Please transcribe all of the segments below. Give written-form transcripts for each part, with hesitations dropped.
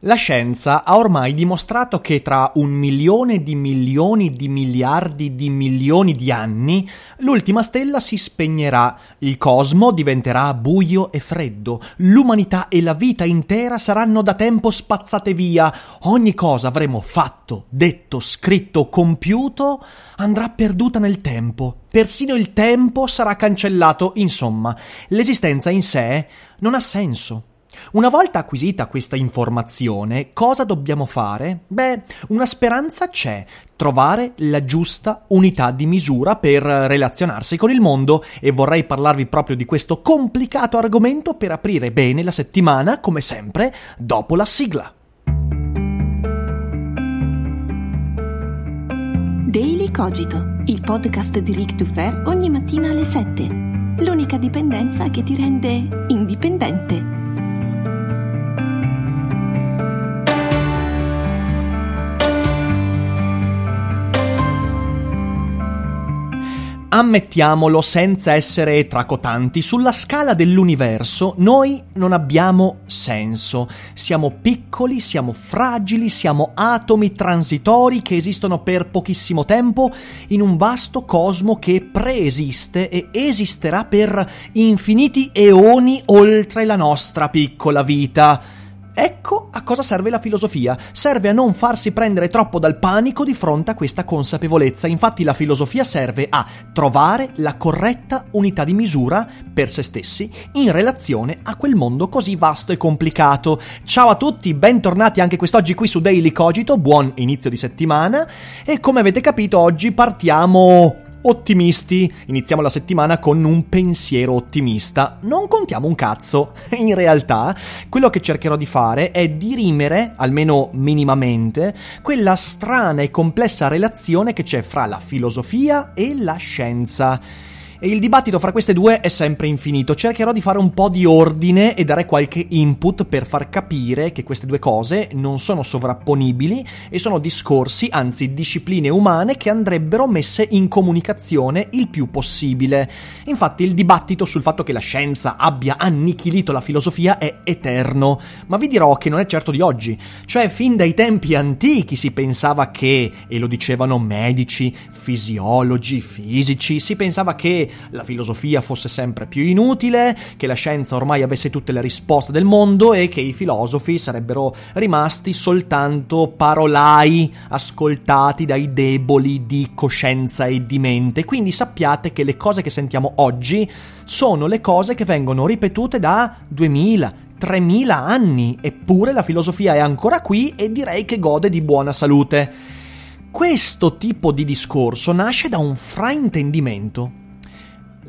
La scienza ha ormai dimostrato che tra 1 milione di milioni di miliardi di milioni di anni l'ultima stella si spegnerà, il cosmo diventerà buio e freddo, l'umanità e la vita intera saranno da tempo spazzate via, ogni cosa avremo fatto, detto, scritto, compiuto andrà perduta nel tempo. Persino il tempo sarà cancellato, insomma, l'esistenza in sé non ha senso. Una volta acquisita questa informazione, cosa dobbiamo fare? Beh, una speranza c'è, trovare la giusta unità di misura per relazionarsi con il mondo e vorrei parlarvi proprio di questo complicato argomento per aprire bene la settimana, come sempre, dopo la sigla. Daily Cogito, il podcast di Rick Tufer ogni mattina alle 7. L'unica dipendenza che ti rende indipendente. Ammettiamolo senza essere tracotanti, sulla scala dell'universo noi non abbiamo senso. Siamo piccoli, siamo fragili, siamo atomi transitori che esistono per pochissimo tempo in un vasto cosmo che preesiste e esisterà per infiniti eoni oltre la nostra piccola vita. Ecco a cosa serve la filosofia. Serve a non farsi prendere troppo dal panico di fronte a questa consapevolezza. Infatti la filosofia serve a trovare la corretta unità di misura per se stessi in relazione a quel mondo così vasto e complicato. Ciao a tutti, bentornati anche quest'oggi qui su Daily Cogito, buon inizio di settimana e come avete capito oggi partiamo ottimisti, iniziamo la settimana con un pensiero ottimista. Non contiamo un cazzo. In realtà, quello che cercherò di fare è dirimere, almeno minimamente, quella strana e complessa relazione che c'è fra la filosofia e la scienza. E il dibattito fra queste due è sempre infinito. Cercherò di fare un po' di ordine e dare qualche input per far capire che queste due cose non sono sovrapponibili e sono discorsi, anzi discipline umane che andrebbero messe in comunicazione il più possibile. Infatti il dibattito sul fatto che la scienza abbia annichilito la filosofia è eterno, ma vi dirò che non è certo di oggi. Cioè fin dai tempi antichi si pensava che, e lo dicevano medici, fisiologi, fisici, si pensava che la filosofia fosse sempre più inutile, che la scienza ormai avesse tutte le risposte del mondo e che i filosofi sarebbero rimasti soltanto parolai ascoltati dai deboli di coscienza e di mente. Quindi sappiate che le cose che sentiamo oggi sono le cose che vengono ripetute da 2000, 3000 anni, eppure la filosofia è ancora qui e direi che gode di buona salute. Questo tipo di discorso nasce da un fraintendimento.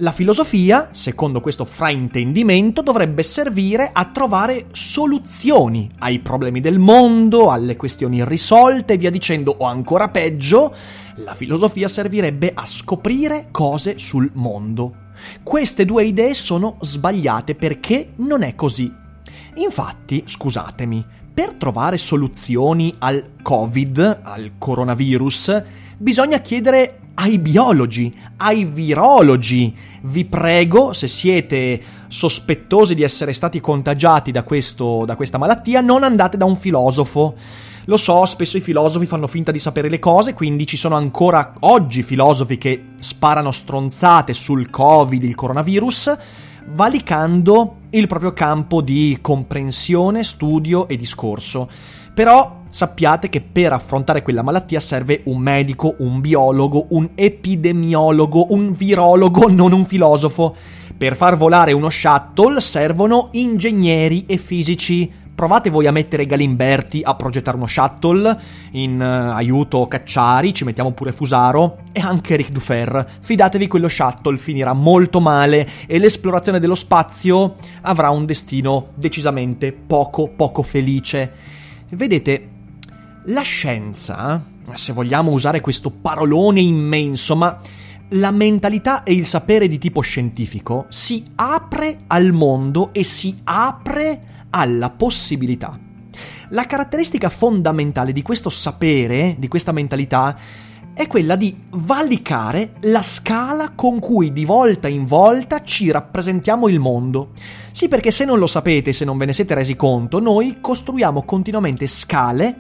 La filosofia, secondo questo fraintendimento, dovrebbe servire a trovare soluzioni ai problemi del mondo, alle questioni irrisolte e via dicendo, o ancora peggio, la filosofia servirebbe a scoprire cose sul mondo. Queste due idee sono sbagliate perché non è così. Infatti, scusatemi, per trovare soluzioni al Covid, al coronavirus, bisogna chiedere ai biologi, ai virologi. Vi prego, se siete sospettosi di essere stati contagiati da questa malattia, non andate da un filosofo. Lo so, spesso i filosofi fanno finta di sapere le cose, quindi ci sono ancora oggi filosofi che sparano stronzate sul Covid, il coronavirus, valicando il proprio campo di comprensione, studio e discorso. Però sappiate che per affrontare quella malattia serve un medico, un biologo, un epidemiologo, un virologo, non un filosofo. Per far volare uno shuttle servono ingegneri e fisici. Provate voi a mettere Galimberti a progettare uno shuttle, in aiuto Cacciari, ci mettiamo pure Fusaro e anche Rick Tufer. Fidatevi, quello shuttle finirà molto male e l'esplorazione dello spazio avrà un destino decisamente poco felice. Vedete, la scienza, se vogliamo usare questo parolone immenso, ma la mentalità e il sapere di tipo scientifico si apre al mondo e si apre alla possibilità. La caratteristica fondamentale di questo sapere, di questa mentalità, è quella di valicare la scala con cui di volta in volta ci rappresentiamo il mondo. Sì, perché se non lo sapete, se non ve ne siete resi conto, noi costruiamo continuamente scale,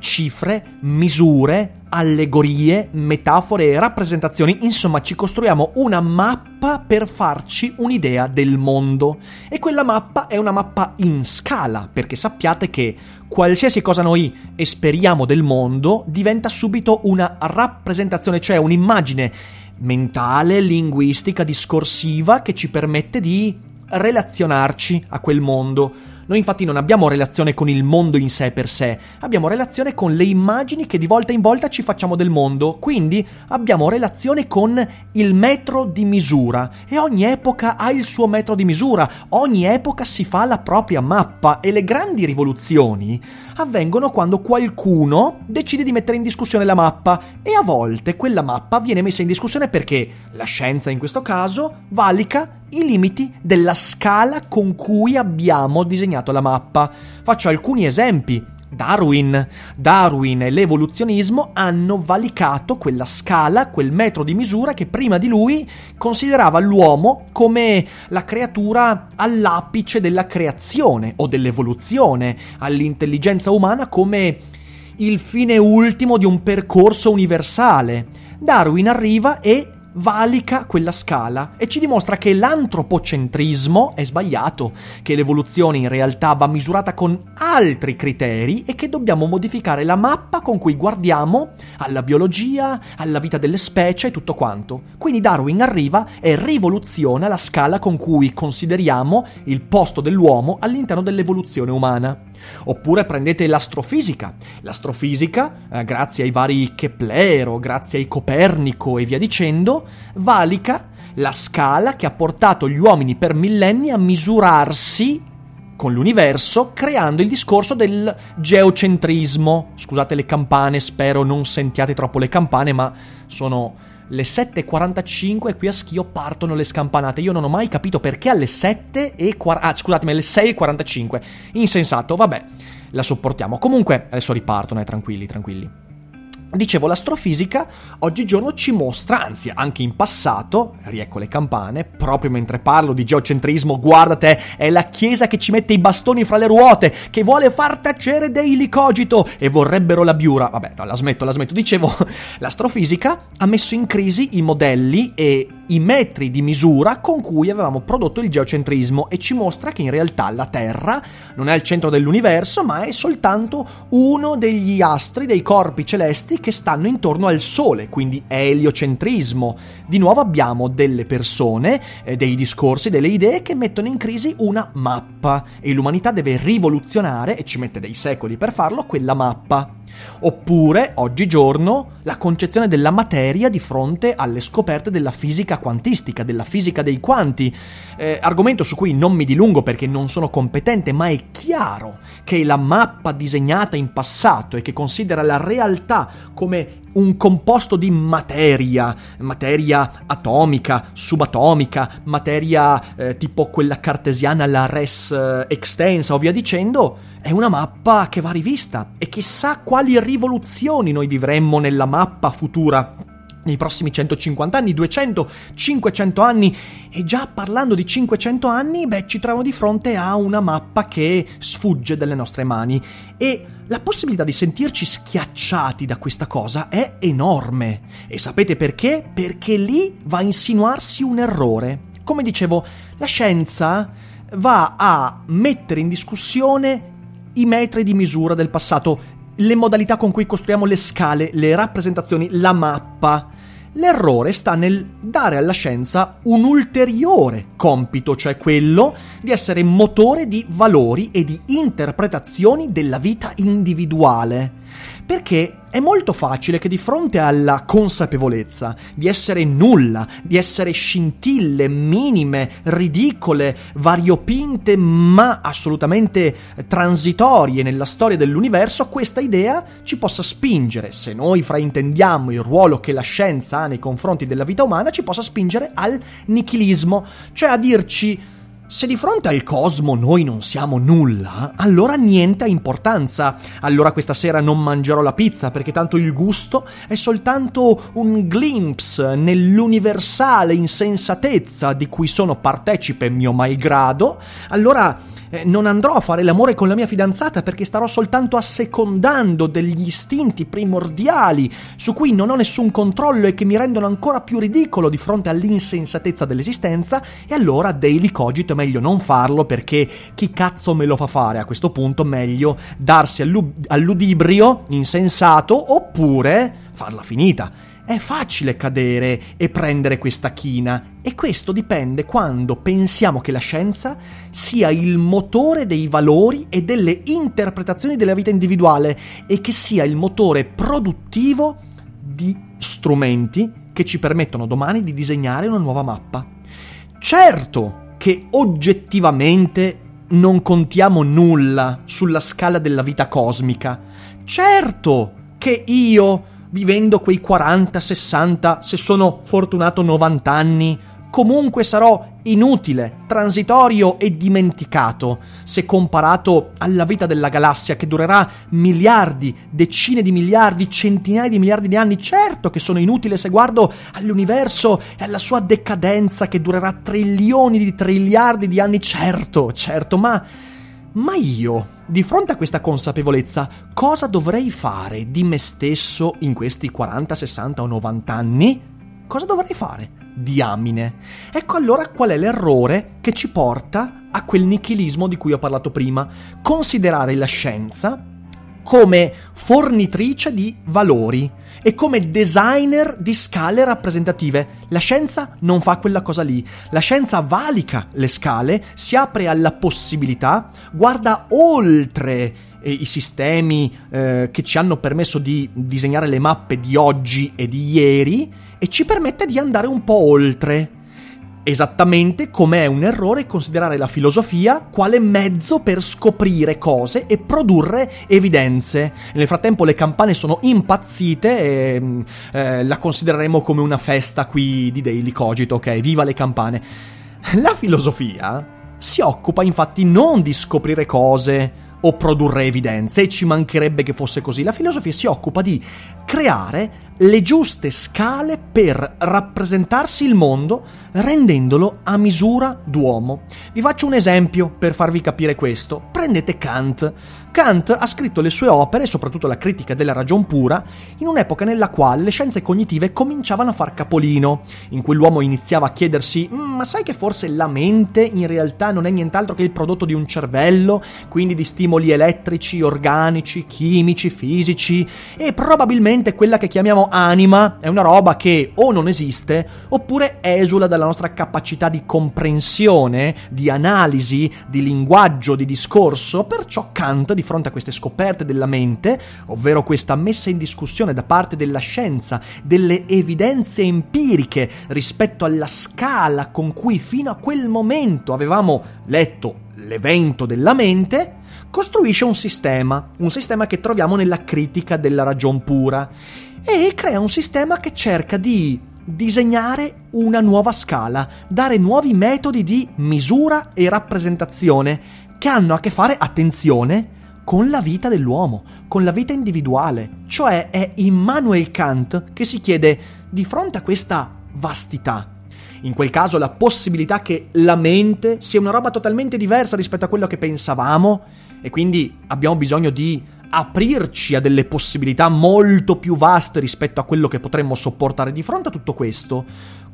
cifre, misure, allegorie, metafore, rappresentazioni, insomma ci costruiamo una mappa per farci un'idea del mondo. E quella mappa è una mappa in scala, perché sappiate che qualsiasi cosa noi esperiamo del mondo diventa subito una rappresentazione, cioè un'immagine mentale, linguistica, discorsiva che ci permette di relazionarci a quel mondo. Noi infatti non abbiamo relazione con il mondo in sé per sé, abbiamo relazione con le immagini che di volta in volta ci facciamo del mondo, quindi abbiamo relazione con il metro di misura e ogni epoca ha il suo metro di misura, ogni epoca si fa la propria mappa e le grandi rivoluzioni avvengono quando qualcuno decide di mettere in discussione la mappa e a volte quella mappa viene messa in discussione perché la scienza in questo caso valica i limiti della scala con cui abbiamo disegnato la mappa. Faccio alcuni esempi. Darwin e l'evoluzionismo hanno valicato quella scala, quel metro di misura che prima di lui considerava l'uomo come la creatura all'apice della creazione o dell'evoluzione, all'intelligenza umana come il fine ultimo di un percorso universale. Darwin arriva e valica quella scala e ci dimostra che l'antropocentrismo è sbagliato, che l'evoluzione in realtà va misurata con altri criteri e che dobbiamo modificare la mappa con cui guardiamo alla biologia, alla vita delle specie e tutto quanto. Quindi Darwin arriva e rivoluziona la scala con cui consideriamo il posto dell'uomo all'interno dell'evoluzione umana. Oppure prendete l'astrofisica. L'astrofisica, grazie ai vari Keplero, grazie ai Copernico e via dicendo, valica la scala che ha portato gli uomini per millenni a misurarsi con l'universo, creando il discorso del geocentrismo. Scusate le campane, spero non sentiate troppo le campane, ma sono le 7.45 e qui a Schio partono le scampanate. Io non ho mai capito perché alle 6.45. Insensato, vabbè, la sopportiamo. Comunque, adesso ripartono, tranquilli. Dicevo, l'astrofisica oggigiorno ci mostra, anzi anche in passato, riecco le campane, proprio mentre parlo di geocentrismo, guardate, è la Chiesa che ci mette i bastoni fra le ruote, che vuole far tacere Daily Cogito e vorrebbero la biura. Vabbè, no, la smetto. Dicevo, l'astrofisica ha messo in crisi i modelli e i metri di misura con cui avevamo prodotto il geocentrismo e ci mostra che in realtà la Terra non è al centro dell'universo, ma è soltanto uno degli astri, dei corpi celesti che stanno intorno al Sole, quindi è eliocentrismo. Di nuovo abbiamo delle persone, dei discorsi, delle idee che mettono in crisi una mappa e l'umanità deve rivoluzionare, e ci mette dei secoli per farlo, quella mappa. Oppure, oggigiorno, la concezione della materia di fronte alle scoperte della fisica quantistica, della fisica dei quanti, argomento su cui non mi dilungo perché non sono competente, ma è chiaro che la mappa disegnata in passato e che considera la realtà come un composto di materia atomica, subatomica, materia tipo quella cartesiana, la res extensa o via dicendo, è una mappa che va rivista e chissà quali rivoluzioni noi vivremmo nella mappa futura nei prossimi 150 anni, 200, 500 anni, e già parlando di 500 anni, ci troviamo di fronte a una mappa che sfugge dalle nostre mani e La possibilità di sentirci schiacciati da questa cosa è enorme. E sapete perché? Perché lì va a insinuarsi un errore. Come dicevo, la scienza va a mettere in discussione i metri di misura del passato, le modalità con cui costruiamo le scale, le rappresentazioni, la mappa. L'errore sta nel dare alla scienza un ulteriore compito, cioè quello di essere motore di valori e di interpretazioni della vita individuale. Perché è molto facile che di fronte alla consapevolezza di essere nulla, di essere scintille, minime, ridicole, variopinte, ma assolutamente transitorie nella storia dell'universo, questa idea ci possa spingere, se noi fraintendiamo il ruolo che la scienza ha nei confronti della vita umana, ci possa spingere al nichilismo, cioè a dirci: se di fronte al cosmo noi non siamo nulla, allora niente ha importanza. Allora questa sera non mangerò la pizza perché tanto il gusto è soltanto un glimpse nell'universale insensatezza di cui sono partecipe mio malgrado. Allora non andrò a fare l'amore con la mia fidanzata perché starò soltanto assecondando degli istinti primordiali su cui non ho nessun controllo e che mi rendono ancora più ridicolo di fronte all'insensatezza dell'esistenza. E allora Daily Cogito è meglio non farlo, perché chi cazzo me lo fa fare? A questo punto meglio darsi all'udibrio insensato oppure farla finita. È facile cadere e prendere questa china, e questo dipende quando pensiamo che la scienza sia il motore dei valori e delle interpretazioni della vita individuale, e che sia il motore produttivo di strumenti che ci permettono domani di disegnare una nuova mappa. Certo che oggettivamente non contiamo nulla sulla scala della vita cosmica. Certo che io, vivendo quei 40, 60, se sono fortunato 90 anni, comunque sarò inutile, transitorio e dimenticato, se comparato alla vita della galassia che durerà miliardi, decine di miliardi, centinaia di miliardi di anni. Certo che sono inutile se guardo all'universo e alla sua decadenza che durerà trilioni di triliardi di anni. Certo, ma io, di fronte a questa consapevolezza, cosa dovrei fare di me stesso in questi 40, 60 o 90 anni? Cosa dovrei fare? Diamine. Ecco allora qual è l'errore che ci porta a quel nichilismo di cui ho parlato prima. Considerare la scienza come fornitrice di valori e come designer di scale rappresentative. La scienza non fa quella cosa lì. La scienza valica le scale, si apre alla possibilità, guarda oltre i sistemi che ci hanno permesso di disegnare le mappe di oggi e di ieri, e ci permette di andare un po' oltre. Esattamente come è un errore considerare la filosofia quale mezzo per scoprire cose e produrre evidenze. Nel frattempo le campane sono impazzite e la considereremo come una festa qui di Daily Cogito, ok? Viva le campane! La filosofia si occupa infatti non di scoprire cose o produrre evidenze, e ci mancherebbe che fosse così. La filosofia si occupa di creare le giuste scale per rappresentarsi il mondo, rendendolo a misura d'uomo. Vi faccio un esempio per farvi capire questo. Prendete Kant. Kant ha scritto le sue opere, soprattutto la critica della ragion pura, in un'epoca nella quale le scienze cognitive cominciavano a far capolino, in cui l'uomo iniziava a chiedersi: ma sai che forse la mente in realtà non è nient'altro che il prodotto di un cervello, quindi di stimoli elettrici, organici, chimici, fisici, e probabilmente quella che chiamiamo anima è una roba che o non esiste oppure esula dalla nostra capacità di comprensione, di analisi, di linguaggio, di discorso. Perciò Kant, di fronte a queste scoperte della mente, ovvero questa messa in discussione da parte della scienza delle evidenze empiriche rispetto alla scala con cui fino a quel momento avevamo letto l'evento della mente, costruisce un sistema che troviamo nella critica della ragion pura, e crea un sistema che cerca di disegnare una nuova scala, dare nuovi metodi di misura e rappresentazione che hanno a che fare, attenzione, con la vita dell'uomo, con la vita individuale. Cioè è Immanuel Kant che si chiede, di fronte a questa vastità, in quel caso la possibilità che la mente sia una roba totalmente diversa rispetto a quello che pensavamo, e quindi abbiamo bisogno di aprirci a delle possibilità molto più vaste rispetto a quello che potremmo sopportare. Di fronte a tutto questo,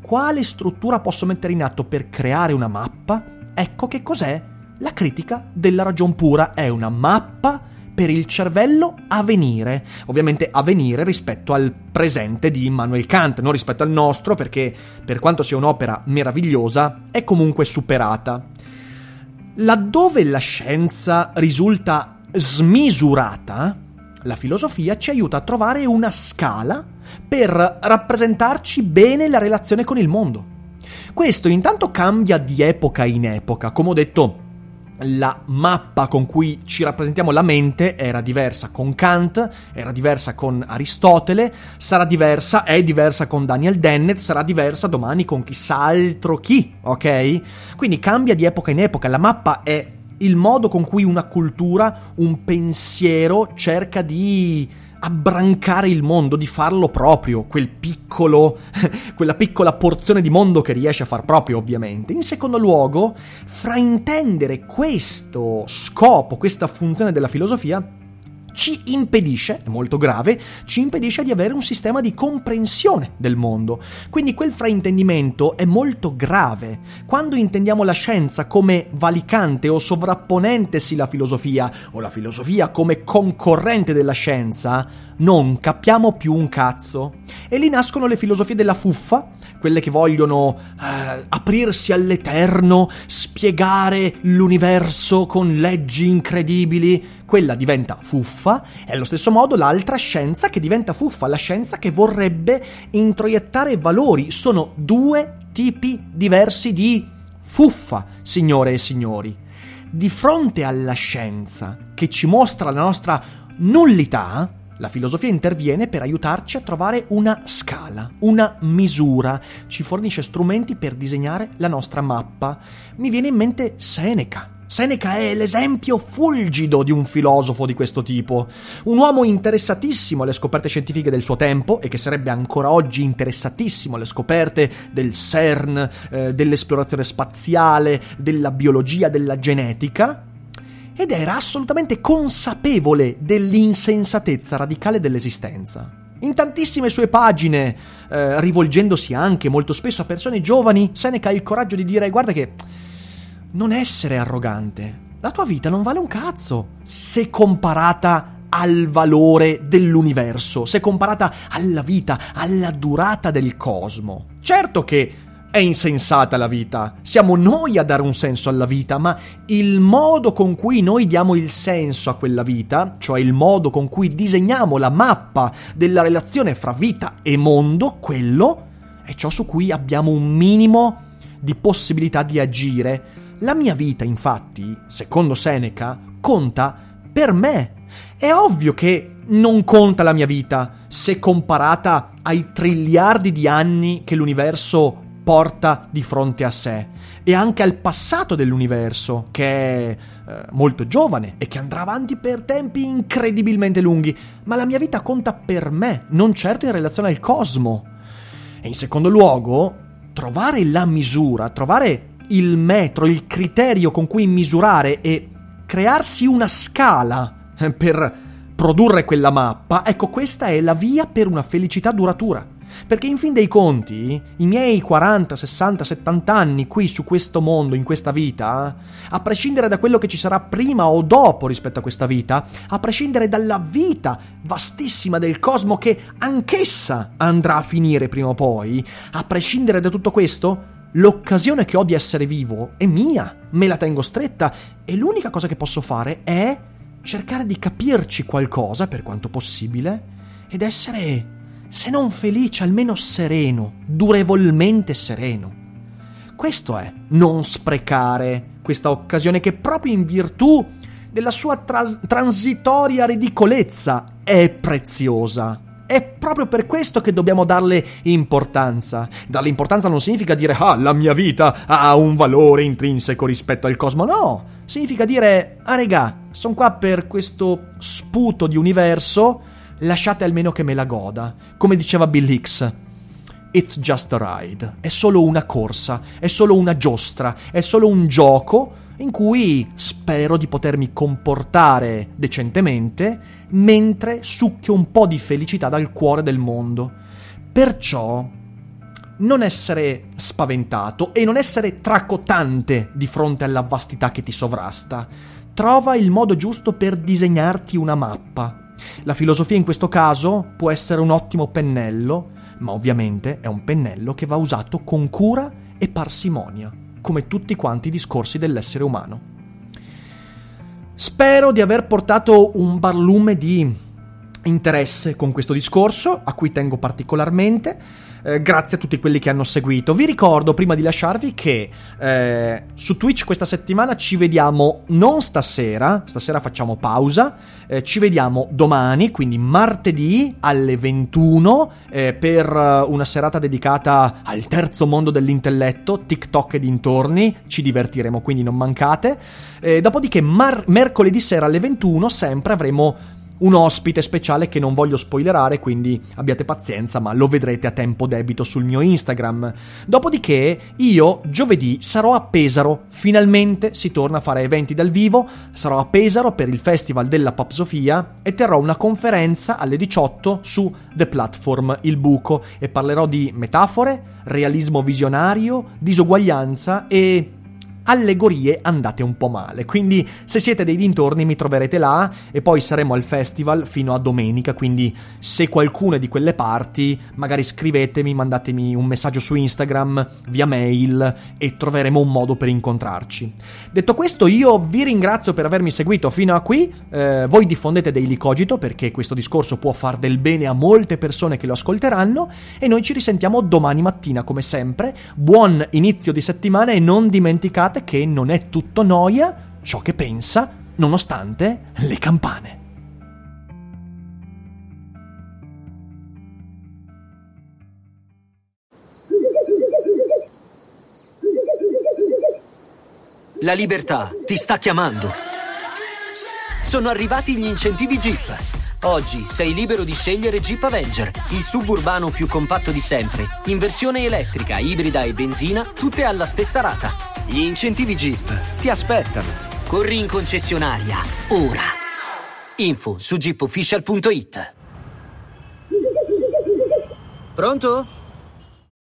quale struttura posso mettere in atto per creare una mappa? Ecco che cos'è la critica della ragion pura. È una mappa per il cervello a venire, ovviamente a venire rispetto al presente di Immanuel Kant, non rispetto al nostro, perché per quanto sia un'opera meravigliosa è comunque superata. Laddove la scienza risulta smisurata, la filosofia ci aiuta a trovare una scala per rappresentarci bene la relazione con il mondo. Questo intanto cambia di epoca in epoca. Come ho detto, la mappa con cui ci rappresentiamo la mente era diversa con Kant, era diversa con Aristotele, è diversa con Daniel Dennett, sarà diversa domani con chissà altro chi, ok? Quindi cambia di epoca in epoca. La mappa è il modo con cui una cultura, un pensiero cerca di abbrancare il mondo, di farlo proprio, quella piccola porzione di mondo che riesce a far proprio, ovviamente. In secondo luogo, fraintendere questo scopo, questa funzione della filosofia, ci impedisce, è molto grave, ci impedisce di avere un sistema di comprensione del mondo. Quindi quel fraintendimento è molto grave. Quando intendiamo la scienza come valicante o sovrapponentesi la filosofia, o la filosofia come concorrente della scienza, non capiamo più un cazzo. E lì nascono le filosofie della fuffa, quelle che vogliono aprirsi all'eterno, spiegare l'universo con leggi incredibili. Quella diventa fuffa, e allo stesso modo l'altra scienza che diventa fuffa, la scienza che vorrebbe introiettare valori. Sono due tipi diversi di fuffa, signore e signori. Di fronte alla scienza che ci mostra la nostra nullità, la filosofia interviene per aiutarci a trovare una scala, una misura, ci fornisce strumenti per disegnare la nostra mappa. Mi viene in mente Seneca. Seneca è l'esempio fulgido di un filosofo di questo tipo, un uomo interessatissimo alle scoperte scientifiche del suo tempo e che sarebbe ancora oggi interessatissimo alle scoperte del CERN, dell'esplorazione spaziale, della biologia, della genetica, ed era assolutamente consapevole dell'insensatezza radicale dell'esistenza. In tantissime sue pagine, rivolgendosi anche molto spesso a persone giovani, Seneca ha il coraggio di dire: guarda che non essere arrogante. La tua vita non vale un cazzo se comparata al valore dell'universo, se comparata alla vita, alla durata del cosmo. Certo che è insensata la vita, siamo noi a dare un senso alla vita, ma il modo con cui noi diamo il senso a quella vita, cioè il modo con cui disegniamo la mappa della relazione fra vita e mondo, quello è ciò su cui abbiamo un minimo di possibilità di agire. La mia vita, infatti, secondo Seneca, conta per me. È ovvio che non conta la mia vita se comparata ai triliardi di anni che l'universo porta di fronte a sé, e anche al passato dell'universo, che è molto giovane e che andrà avanti per tempi incredibilmente lunghi. Ma la mia vita conta per me, non certo in relazione al cosmo. E in secondo luogo, trovare la misura, trovare il metro, il criterio con cui misurare e crearsi una scala per produrre quella mappa, ecco, questa è la via per una felicità duratura. Perché in fin dei conti, i miei 40, 60, 70 anni qui su questo mondo, in questa vita, a prescindere da quello che ci sarà prima o dopo rispetto a questa vita, a prescindere dalla vita vastissima del cosmo che anch'essa andrà a finire prima o poi, a prescindere da tutto questo, l'occasione che ho di essere vivo è mia, me la tengo stretta, e l'unica cosa che posso fare è cercare di capirci qualcosa per quanto possibile ed essere, se non felice, almeno sereno, durevolmente sereno. Questo è non sprecare questa occasione che, proprio in virtù della sua transitoria ridicolezza, è preziosa. È proprio per questo che dobbiamo darle importanza. Darle importanza non significa dire: ah, la mia vita ha un valore intrinseco rispetto al cosmo. No, significa dire: ah, regà, sono qua per questo sputo di universo, lasciate almeno che me la goda. Come diceva Bill Hicks, it's just a ride, è solo una corsa, è solo una giostra, è solo un gioco in cui spero di potermi comportare decentemente mentre succhio un po' di felicità dal cuore del mondo. Perciò non essere spaventato e non essere tracotante di fronte alla vastità che ti sovrasta. Trova il modo giusto per disegnarti una mappa. La filosofia in questo caso può essere un ottimo pennello, ma ovviamente è un pennello che va usato con cura e parsimonia, come tutti quanti i discorsi dell'essere umano. Spero di aver portato un barlume di interesse con questo discorso, a cui tengo particolarmente. Grazie a tutti quelli che hanno seguito. Vi ricordo, prima di lasciarvi, che su Twitch questa settimana ci vediamo non stasera facciamo pausa, ci vediamo domani, quindi martedì alle 21 per una serata dedicata al terzo mondo dell'intelletto, TikTok e dintorni, ci divertiremo, quindi non mancate. Dopodiché mercoledì sera alle 21 sempre avremo un ospite speciale che non voglio spoilerare, quindi abbiate pazienza, ma lo vedrete a tempo debito sul mio Instagram. Dopodiché io giovedì sarò a Pesaro, finalmente si torna a fare eventi dal vivo, sarò a Pesaro per il Festival della Pop Sofia e terrò una conferenza alle 18 su The Platform, il buco, e parlerò di metafore, realismo visionario, disuguaglianza e allegorie andate un po' male, quindi se siete dei dintorni mi troverete là e poi saremo al festival fino a domenica, quindi se qualcuno è di quelle parti magari scrivetemi, mandatemi un messaggio su Instagram, via mail, e troveremo un modo per incontrarci. Detto questo, io vi ringrazio per avermi seguito fino a qui, voi diffondete Daily Cogito perché questo discorso può far del bene a molte persone che lo ascolteranno, e noi ci risentiamo domani mattina come sempre. Buon inizio di settimana e non dimenticate che non è tutto noia ciò che pensa, nonostante le campane. La libertà ti sta chiamando. Sono arrivati gli incentivi Jeep. Oggi sei libero di scegliere Jeep Avenger, il suburbano più compatto di sempre, in versione elettrica, ibrida e benzina, tutte alla stessa rata. Gli incentivi Jeep ti aspettano. Corri in concessionaria, ora. Info su jeepofficial.it. Pronto?